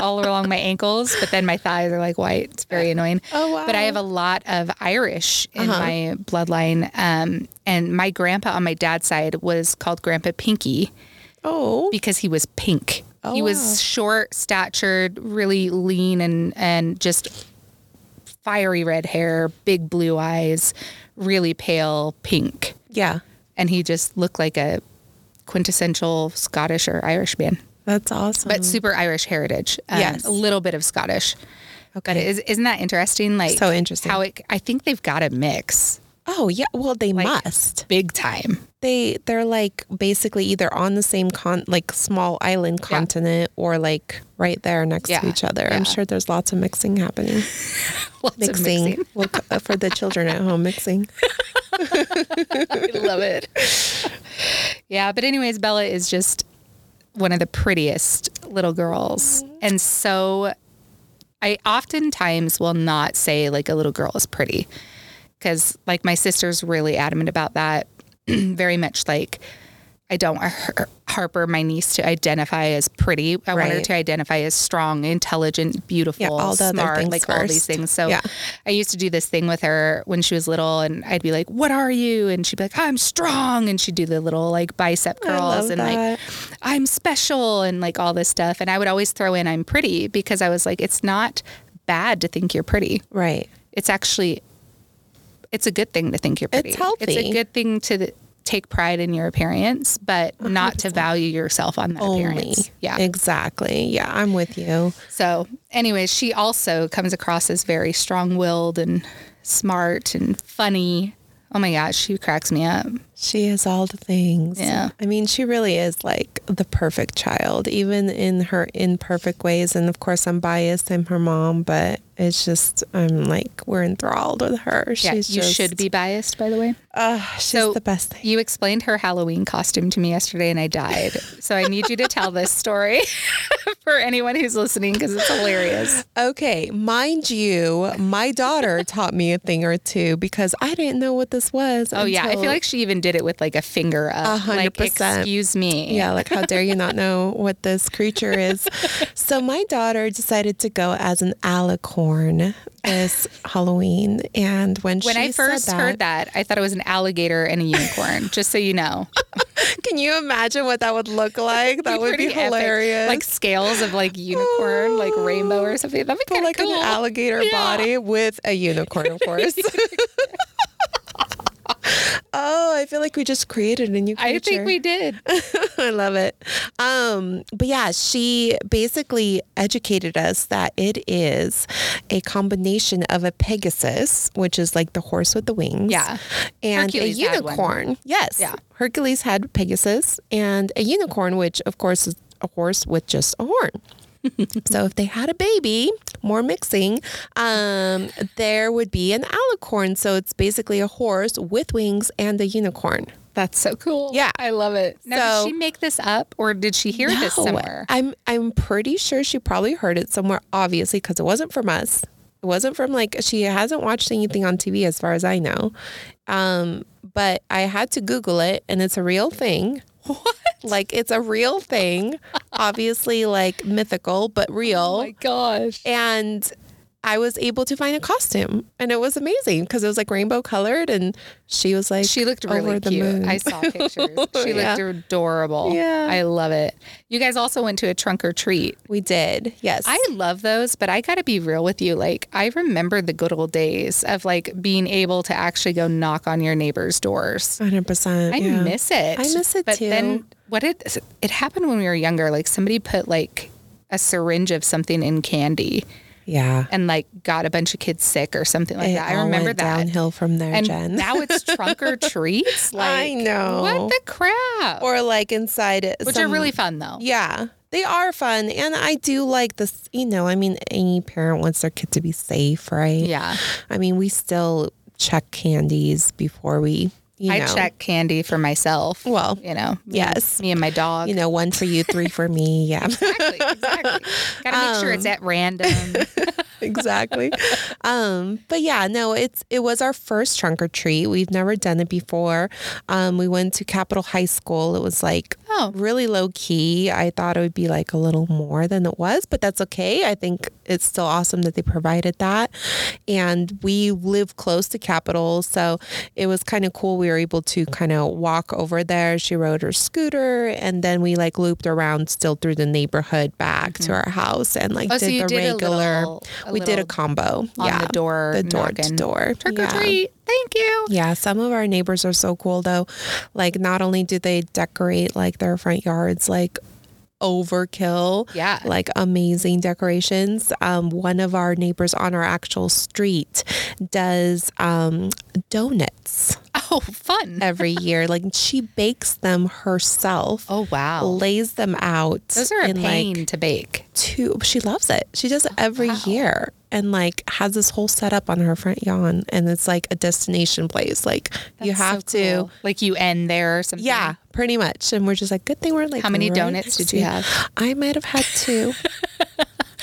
all along my ankles. But then my thighs are like white. It's very annoying. Oh, wow. But I have a lot of Irish in my bloodline. And my grandpa on my dad's side was called Grandpa Pinky. Oh. Because he was pink. Oh, he was short, statured, really lean, and just fiery red hair, big blue eyes, really pale pink. Yeah. And he just looked like a quintessential Scottish or Irish man. That's awesome. But super Irish heritage. Yes. A little bit of Scottish. Okay. But isn't that interesting? Like, so interesting. I think they've got a mix. Oh, yeah. Well, they must. Big time. They're like basically either on the same small island continent or like right there next to each other. Yeah. I'm sure there's lots of mixing happening. Lots of mixing. We'll, for the children at home, mixing. I love it. Yeah. But anyways, Bella is just one of the prettiest little girls. And so I oftentimes will not say like a little girl is pretty. Because, like, my sister's really adamant about that. Very much, like, I don't want Harper, my niece, to identify as pretty. I want her to identify as strong, intelligent, beautiful, smart, like, all these things. So I used to do this thing with her when she was little, and I'd be like, what are you? And she'd be like, I'm strong. And she'd do the little, like, bicep curls and, that. Like, I'm special and, like, all this stuff. And I would always throw in I'm pretty because I was like, it's not bad to think you're pretty. Right. It's actually... It's a good thing to think you're pretty. It's healthy. It's a good thing to take pride in your appearance, but 100%. Not to value yourself on that appearance. Yeah, exactly. Yeah, I'm with you. So anyways, she also comes across as very strong-willed and smart and funny. Oh my gosh, she cracks me up. She is all the things. Yeah. I mean, she really is like the perfect child, even in her imperfect ways. And of course, I'm biased. I'm her mom, but it's just, I'm like, we're enthralled with her. Yeah, you should be biased, by the way. She's the best thing. You explained her Halloween costume to me yesterday and I died. So I need you to tell this story. for anyone who's listening because it's hilarious. Okay. Mind you, my daughter taught me a thing or two because I didn't know what this was. Oh, yeah. I feel like she even did it with like a finger up. 100%. Like, excuse me. Yeah. Like, how dare you not know what this creature is? So my daughter decided to go as an alicorn this Halloween. And when I first heard that, I thought it was an alligator and a unicorn, just so you know. Can you imagine what that would look like? That would be hilarious. Epic. Like scales of like unicorn, like rainbow or something. That'd be kind of cool. Like an alligator body with a unicorn, of course. Oh, I feel like we just created a new creature. I think we did. I love it. But yeah, she basically educated us that it is a combination of a Pegasus, which is like the horse with the wings. Yeah. And Hercules, a unicorn. Yes. Yeah. Hercules had Pegasus and a unicorn, which of course is a horse with just a horn. So if they had a baby, more mixing, there would be an alicorn. So it's basically a horse with wings and a unicorn. That's so cool. Yeah. I love it. Now, did she make this up or did she hear this somewhere? I'm pretty sure she probably heard it somewhere, obviously, because it wasn't from us. It wasn't from like, she hasn't watched anything on TV as far as I know. But I had to Google it and it's a real thing. What? Like, it's a real thing, obviously, like, mythical, but real. Oh, my gosh. And I was able to find a costume, and it was amazing, because it was, like, rainbow-colored, and she was, like, she looked really cute. Moon. I saw pictures. She looked adorable. Yeah. I love it. You guys also went to a trunk-or-treat. We did, yes. I love those, but I gotta be real with you. Like, I remember the good old days of, like, being able to actually go knock on your neighbor's doors. 100%. I miss it. I miss it, too. But then... It happened when we were younger, like somebody put like a syringe of something in candy. Yeah. And like got a bunch of kids sick or something like that. I remember that. Downhill from there, and Jen. Now it's trunk or treats. Like, I know. What the crap? Or like inside it. Which are really fun though. Yeah. They are fun. And I do like this, you know, I mean, any parent wants their kid to be safe, right? Yeah. I mean, we still check candies before we. I check candy for myself. Well, you know, me and my dog. You know, one for you, three for me. Yeah, exactly. Gotta make sure it's at random. Exactly. But yeah, no, it was our first trunk or treat. We've never done it before. We went to Capitol High School. It was like really low key. I thought it would be like a little more than it was, but that's okay. I think it's still awesome that they provided that. And we live close to Capitol, so it was kind of cool. We were able to kind of walk over there. She rode her scooter, and then we like looped around still through the neighborhood back to our house, and like did a combo on the door to door. Trick or treat. Thank you. Yeah. Some of our neighbors are so cool though. Like not only do they decorate like their front yards, like overkill, like amazing decorations. One of our neighbors on our actual street does donuts. Oh, fun. Every year. Like she bakes them herself. Oh, wow. Lays them out. Those are a pain to bake. She loves it. She does it every year. And like has this whole setup on her front lawn, and it's like a destination place. Like that's you have so cool. to like you end there or something. Yeah, pretty much. And we're just like, good thing we're like. How many donuts did you have? I might have had 2.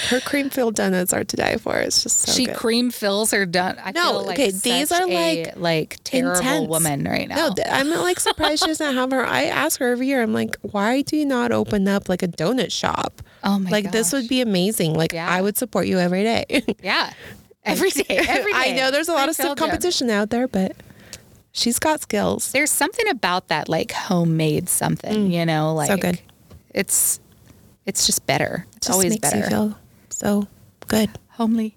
Her cream filled donuts are to die for. It's just so she good. Cream fills her donuts. These are like terrible intense. Woman right now. No, I'm like surprised she doesn't have her. I ask her every year. I'm like, why do you not open up like a donut shop? Oh my god! Like gosh. This would be amazing. Like I would support you every day. Yeah, every day. I know there's a lot of competition out there, but she's got skills. There's something about that like homemade something, you know, like so good. It's just better. It's just always makes better. You feel so good. Homely.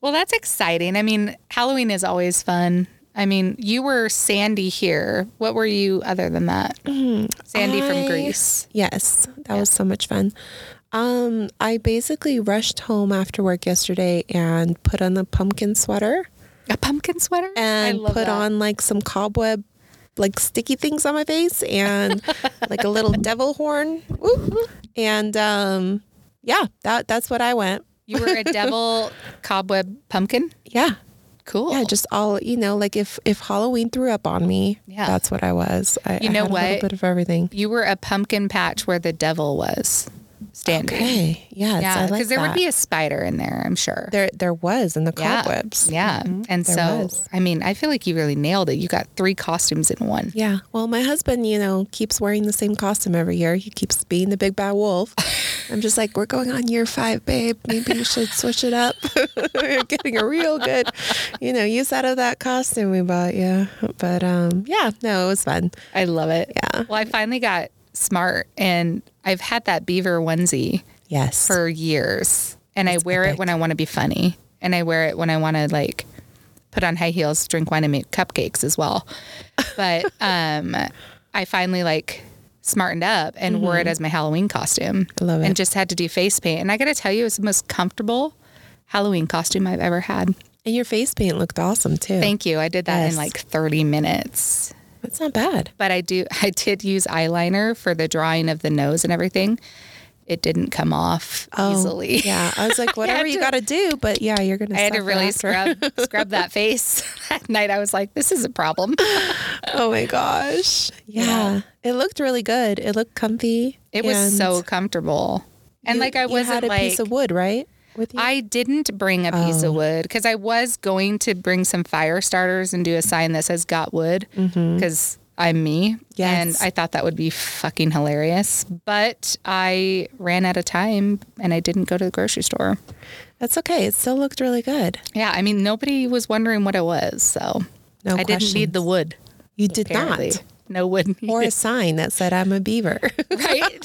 Well, that's exciting. I mean, Halloween is always fun. I mean, you were Sandy here. What were you other than that? Sandy from Greece. Yes. That was so much fun. I basically rushed home after work yesterday and put on a pumpkin sweater. A pumpkin sweater? And I love put on like some cobweb like sticky things on my face and like a little devil horn. Ooh. And that's what I went. You were a devil cobweb pumpkin? Yeah. Cool. Yeah, just all, you know, like if Halloween threw up on me, yeah, that's what I was. I had a little bit of everything. You were a pumpkin patch where the devil was standing. Okay. Yes, yeah, I like that. Because there would be a spider in there, I'm sure. There was in the cobwebs. Yeah. Mm-hmm. And there was. I mean, I feel like you really nailed it. You got 3 costumes in one. Yeah. Well, my husband, you know, keeps wearing the same costume every year. He keeps being the big bad wolf. I'm just like, we're going on year 5, babe. Maybe you should switch it up. We're getting a real good, you know, use out of that costume we bought. Yeah. But yeah, no, it was fun. I love it. Yeah. Well, I finally got smart and I've had that beaver onesie. Yes. For years. And I wear it when I want to be funny. And I wear it when I want to like put on high heels, drink wine and make cupcakes as well. But I finally like smartened up and mm-hmm. wore it as my Halloween costume. I love it. And just had to do face paint. And I got to tell you, it was the most comfortable Halloween costume I've ever had. And your face paint looked awesome too. Thank you. I did that in like 30 minutes. That's not bad. But I did use eyeliner for the drawing of the nose and everything. It didn't come off easily. Yeah. I was like, whatever you got to do, but yeah, you're going to I had to really scrub that face that night. I was like, this is a problem. Oh my gosh. Yeah. It looked really good. It looked comfy. It was so comfortable. And you, like, I wasn't had a piece of wood, right? With you? I didn't bring a piece of wood because I was going to bring some fire starters and do a sign that says got wood because I'm me. Yes. And I thought that would be fucking hilarious, but I ran out of time and I didn't go to the grocery store. That's okay. It still looked really good. Yeah. I mean, nobody was wondering what it was. So no I questions. Didn't need the wood. You did apparently. Not. No wood. Or a sign that said I'm a beaver. Right.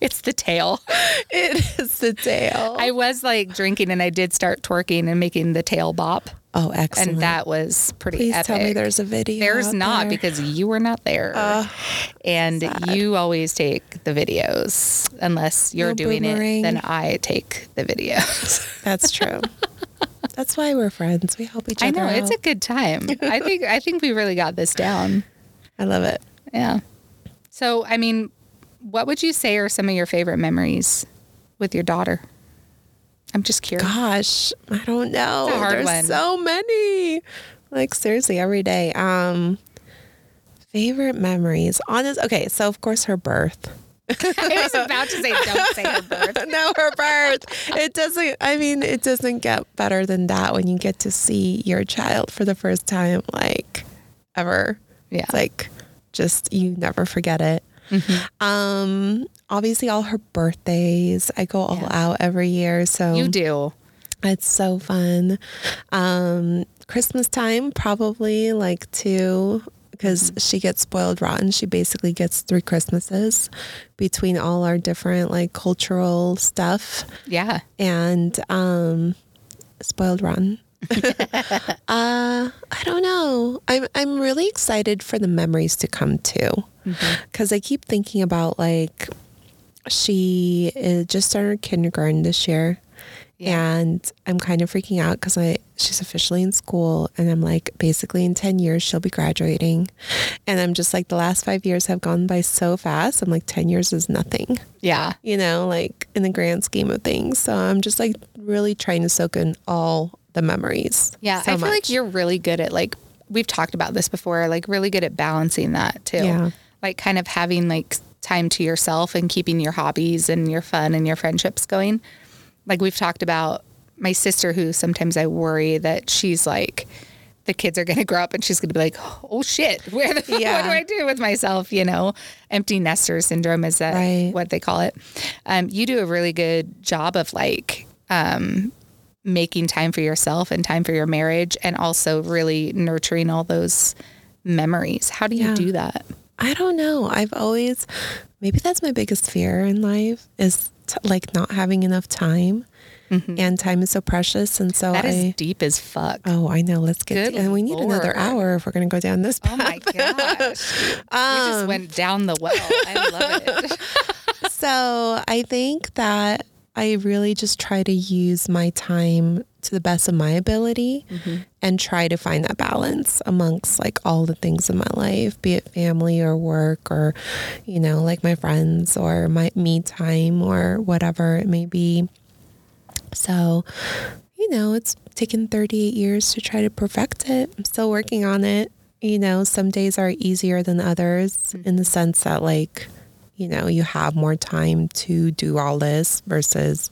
It's the tail. It is the tail. I was like drinking and I did start twerking and making the tail bop. Oh, excellent. And that was pretty epic. Please tell me there's a video. There's not because you were not there. And sad. You always take the videos. Unless you're doing boomerang. It, then I take the videos. That's true. That's why we're friends. We help each other out. I know. It's a good time. I think we really got this down. I love it. Yeah. So, I mean, what would you say are some of your favorite memories with your daughter? I'm just curious. Gosh, I don't know. It's a hard one. There's so many. Like, seriously, every day. Favorite memories. Okay, so, of course, her birth. I was about to say, don't say her birth. No, her birth. It doesn't get better than that when you get to see your child for the first time, like, ever. Yeah. It's like, just, you never forget it. Mm-hmm. Obviously all her birthdays, I go all out every year. So you do. It's so fun. Christmas time, probably like 2, because she gets spoiled rotten. She basically gets 3 Christmases between all our different like cultural stuff. Yeah. And, spoiled rotten. I don't know. I'm really excited for the memories to come too. Because I keep thinking about like she just started kindergarten this year, and I'm kind of freaking out because she's officially in school, and I'm like basically in 10 years she'll be graduating, and I'm just like the last 5 years have gone by so fast. I'm like 10 years is nothing, you know, like in the grand scheme of things. So I'm just like really trying to soak in all the memories. Yeah, so I feel like you're really good at like we've talked about this before, like really good at balancing that too. Yeah. Like kind of having like time to yourself and keeping your hobbies and your fun and your friendships going. Like we've talked about my sister, who sometimes I worry that she's like, the kids are going to grow up and she's going to be like, oh shit, where the fuck, what do I do with myself? You know, empty nester syndrome, is that what they call it? You do a really good job of like, making time for yourself and time for your marriage and also really nurturing all those memories. How do you do that? I don't know. Maybe that's my biggest fear in life is like not having enough time, and time is so precious. And so that is deep as fuck. Oh, I know. Let's get to it. And we need another hour if we're going to go down this path. Oh my gosh. We just went down the well. I love it. So I think that I really just try to use my time to the best of my ability and try to find that balance amongst like all the things in my life, be it family or work or, you know, like my friends or my me time or whatever it may be. So, you it's taken 38 years to try to perfect it. I'm still working on it. You know, some days are easier than others in the sense that, like, you know, you have more time to do all this versus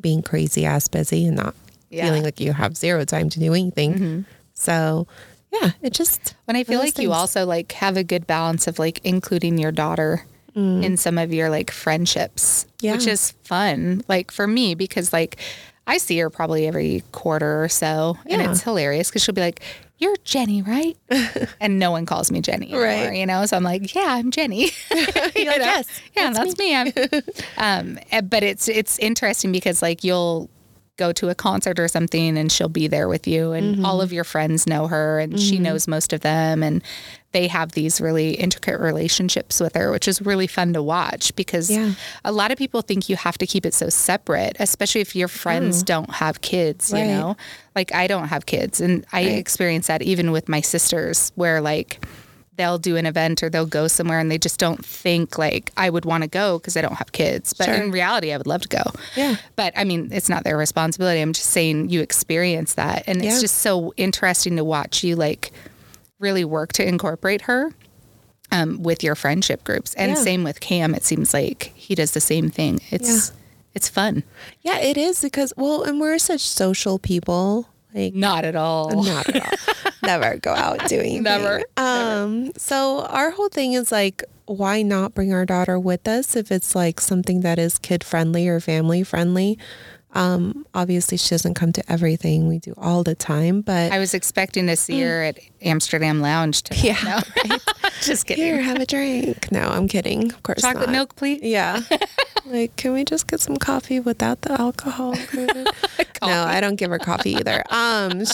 being crazy ass busy and not feeling like you have zero time to do anything. So, yeah, it just... When I feel like you also, like, have a good balance of, like, including your daughter in some of your, like, friendships, which is fun, like, for me, because, like, I see her probably every quarter or so, and it's hilarious because she'll be like, "You're Jenny, right?" And no one calls me Jenny anymore, you know? So I'm like, "Yeah, I'm Jenny." You're like, "Yes, yeah, that's me. I'm." But it's interesting because, like, you'll go to a concert or something and she'll be there with you, and all of your friends know her, and she knows most of them, and they have these really intricate relationships with her, which is really fun to watch because a lot of people think you have to keep it so separate, especially if your friends don't have kids, you know? Like, I don't have kids, and I experience that even with my sisters, where, like, they'll do an event or they'll go somewhere and they just don't think, like, I would want to go because I don't have kids. But in reality, I would love to go. Yeah. But, I mean, it's not their responsibility. I'm just saying you experience that. And it's just so interesting to watch you, like, really work to incorporate her with your friendship groups. And same with Cam. It seems like he does the same thing. It's fun. Yeah, it is, because, well, and we're such social people. Like, not at all. Not at all. Never go out doing never. So our whole thing is, like, why not bring our daughter with us if it's, like, something that is kid friendly or family friendly? Obviously she doesn't come to everything we do all the time, but I was expecting to see her at Amsterdam Lounge tonight. Yeah. No, right? Just kidding. Here, have a drink. No, I'm kidding. Of course. Chocolate milk, please. Yeah. Like, can we just get some coffee without the alcohol? No, I don't give her coffee either. I'm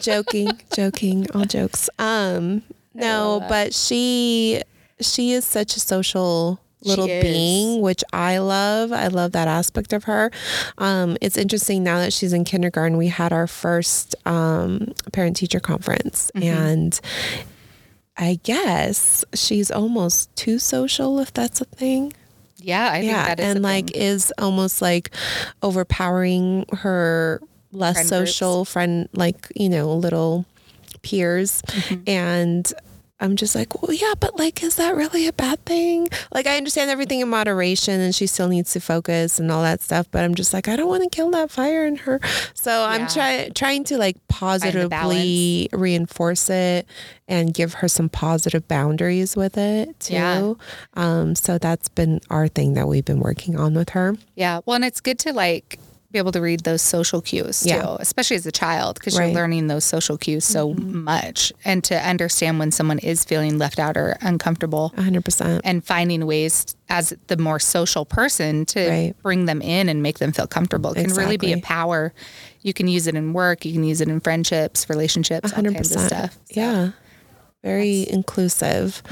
joking, all jokes. No, but she is such a social little being, which I love. I love that aspect of her. It's interesting now that she's in kindergarten. We had our first parent-teacher conference, and I guess she's almost too social, if that's a thing. Yeah, I think that is. And, like, thing. Is almost, like, overpowering her less friend social groups. Friend, like, you know, little peers, and I'm just like, well, yeah, but, like, is that really a bad thing? Like, I understand everything in moderation, and she still needs to focus and all that stuff, but I'm just like, I don't want to kill that fire in her. So I'm trying to, like, positively reinforce it and give her some positive boundaries with it too. Yeah. So that's been our thing that we've been working on with her. Yeah. Well, and it's good to, like, be able to read those social cues too, especially as a child, because you're learning those social cues so much, and to understand when someone is feeling left out or uncomfortable 100%, and finding ways as the more social person to bring them in and make them feel comfortable. It can really be a power. You can use it in work. You can use it in friendships, relationships, 100%. All kinds of stuff. So. Yeah. Very inclusive,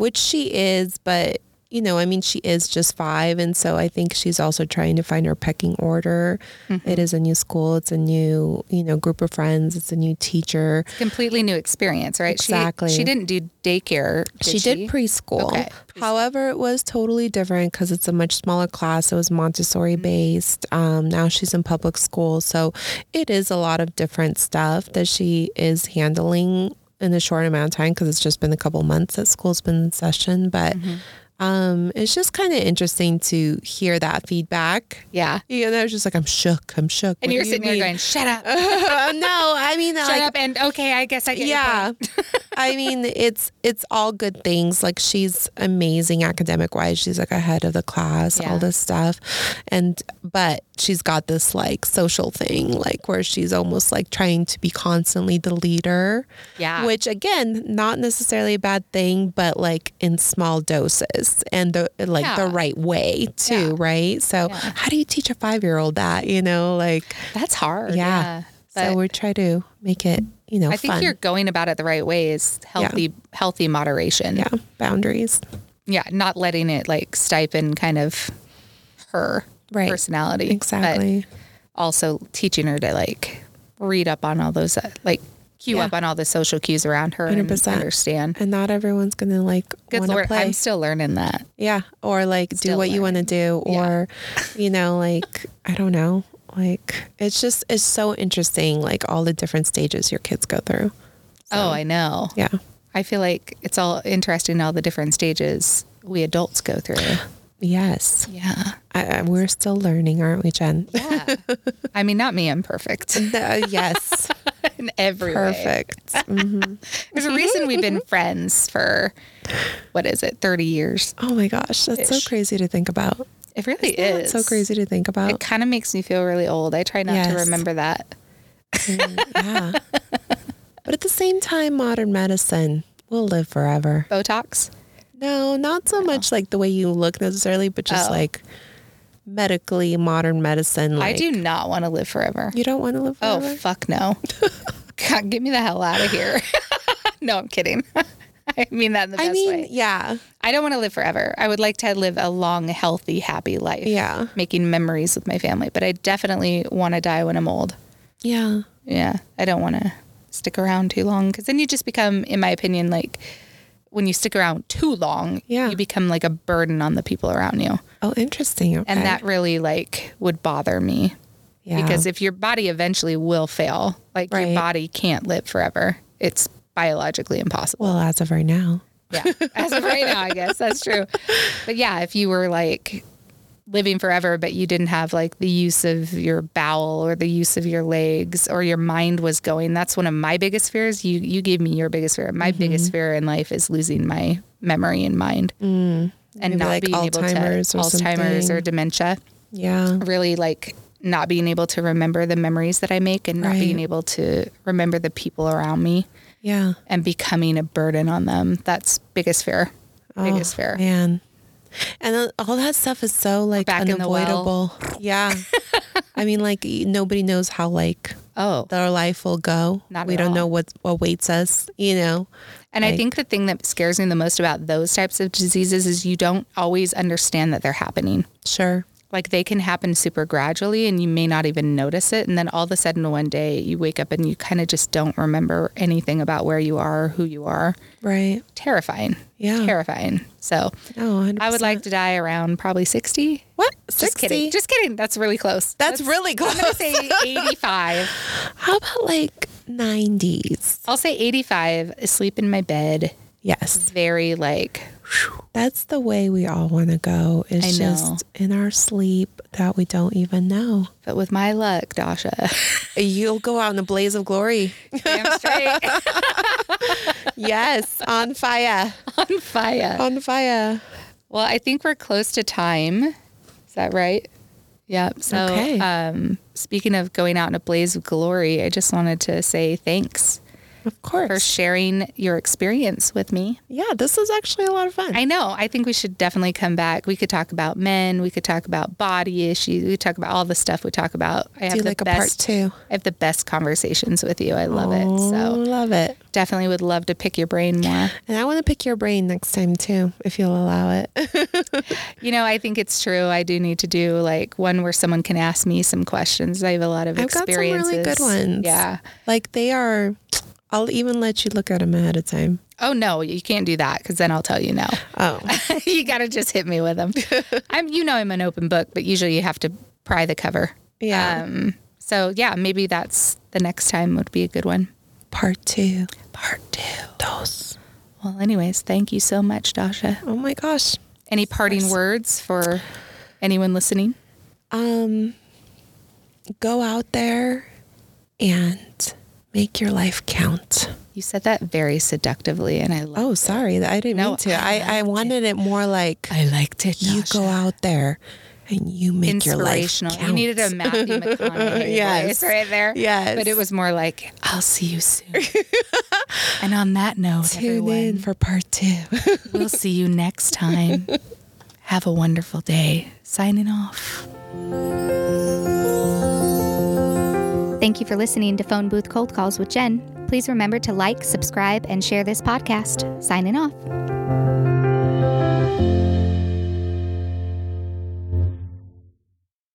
which she is, but you know, I mean, she is just 5. And so I think she's also trying to find her pecking order. It is a new school. It's a new, you know, group of friends. It's a new teacher. It's a completely new experience, right? Exactly. She didn't do daycare. She did preschool. Okay. However, it was totally different because it's a much smaller class. It was Montessori based. Now she's in public school. So it is a lot of different stuff that she is handling in a short amount of time, because it's just been a couple months that school's been in session. But it's just kind of interesting to hear that feedback. Yeah. You know, it's just like, I'm shook. And you're sitting there going, shut up. No, I mean, shut up and okay, I guess I get your point. I mean, it's all good things. Like, she's amazing academic wise. She's like ahead of the class, all this stuff. But she's got this like social thing, like where she's almost like trying to be constantly the leader. Yeah. Which again, not necessarily a bad thing, but like in small doses. And the right way too, right? So how do you teach a 5-year-old that, you know, like that's hard. Yeah. So we try to make it, you know, I think fun. You're going about it the right way is healthy moderation. Yeah. Boundaries. Yeah. Not letting it like stipend kind of her personality. Exactly. But also teaching her to like read up on all those, like cue up on all the social cues around her 100%. And understand. And not everyone's going to like want to play. I'm still learning that. Yeah. Or like do what you want to do or, you know, like, I don't know. Like, it's just, it's so interesting, like all the different stages your kids go through. So, oh, I know. Yeah. I feel like it's all interesting, all the different stages we adults go through. Yes. Yeah. We're still learning, aren't we, Jen? Yeah. I mean, not me. I'm perfect. No, yes. In every perfect way. Mm-hmm. There's a reason we've been friends for, 30 years. Oh my gosh. That's so crazy to think about. It really is. It's so crazy to think about. It kind of makes me feel really old. I try not to remember that. Yeah. But at the same time, modern medicine will live forever. Botox? No, not so much like the way you look necessarily, but just like medically, modern medicine. Like, I do not want to live forever. You don't want to live forever? Oh, fuck no. God, get me the hell out of here. No, I'm kidding. I mean that in the best way. Yeah. I don't want to live forever. I would like to live a long, healthy, happy life. Yeah. Making memories with my family. But I definitely want to die when I'm old. Yeah. Yeah. I don't want to stick around too long. Because then you just become, in my opinion, like, when you stick around too long, you become like a burden on the people around you. Oh, interesting. Okay. And that really like would bother me. Yeah. Because if your body eventually will fail, like your body can't live forever. It's biologically impossible. Well, as of right now. Yeah. As of right now, I guess that's true. But yeah, if you were like living forever, but you didn't have like the use of your bowel or the use of your legs or your mind was going. That's one of my biggest fears. You gave me your biggest fear. My biggest fear in life is losing my memory and mind and not like being Alzheimer's able to Alzheimer's or dementia. Yeah. Really like not being able to remember the memories that I make and not being able to remember the people around me. Yeah. And becoming a burden on them. That's biggest fear. Biggest fear. Man. And all that stuff is so like back unavoidable. In the well. Yeah. I mean, like nobody knows how like their life will go. Not we don't all. Know what awaits us, you know. And like, I think the thing that scares me the most about those types of diseases is you don't always understand that they're happening. Sure. Like they can happen super gradually and you may not even notice it. And then all of a sudden one day you wake up and you kind of just don't remember anything about where you are, or who you are. Right. Terrifying. Yeah. Terrifying. So I would like to die around probably 60. What? 60? Just kidding. That's really close. That's really close. I'm going to say 85. How about like 90s? I'll say 85, asleep in my bed. Yes. Very like... That's the way we all want to go. It's just in our sleep that we don't even know. But with my luck, Dasha, you'll go out in a blaze of glory. Damn straight. Yes. On fire. On fire. On fire. Well, I think we're close to time. Is that right? Yeah. So speaking of going out in a blaze of glory, I just wanted to say thanks. Of course. For sharing your experience with me. Yeah, this is actually a lot of fun. I know. I think we should definitely come back. We could talk about men. We could talk about body issues. We could talk about all the stuff we talk about. I have like the best, a part two. I have the best conversations with you. I love it. So love it. Definitely would love to pick your brain more. And I want to pick your brain next time too, if you'll allow it. You know, I think it's true. I do need to do like one where someone can ask me some questions. I have a lot of experiences. I've got some really good ones. Yeah. Like they are... I'll even let you look at them ahead of time. Oh, no, you can't do that because then I'll tell you no. Oh. You got to just hit me with them. I'm an open book, but usually you have to pry the cover. Yeah. Maybe that's the next time would be a good one. Part 2. Part 2. Dos. Well, anyways, thank you so much, Dasha. Oh, my gosh. Any parting words for anyone listening? Go out there and... make your life count. You said that very seductively, and I loved it. Oh, sorry. I didn't mean to. I wanted it more like... I liked it, Dasha. You go out there, and you make your life count. You needed a Matthew McConaughey voice right there. Yes. But it was more like, I'll see you soon. And on that note, Tune in for part 2. We'll see you next time. Have a wonderful day. Signing off. Thank you for listening to Phonebooth Cold Calls with Jen. Please remember to like, subscribe, and share this podcast. Signing off.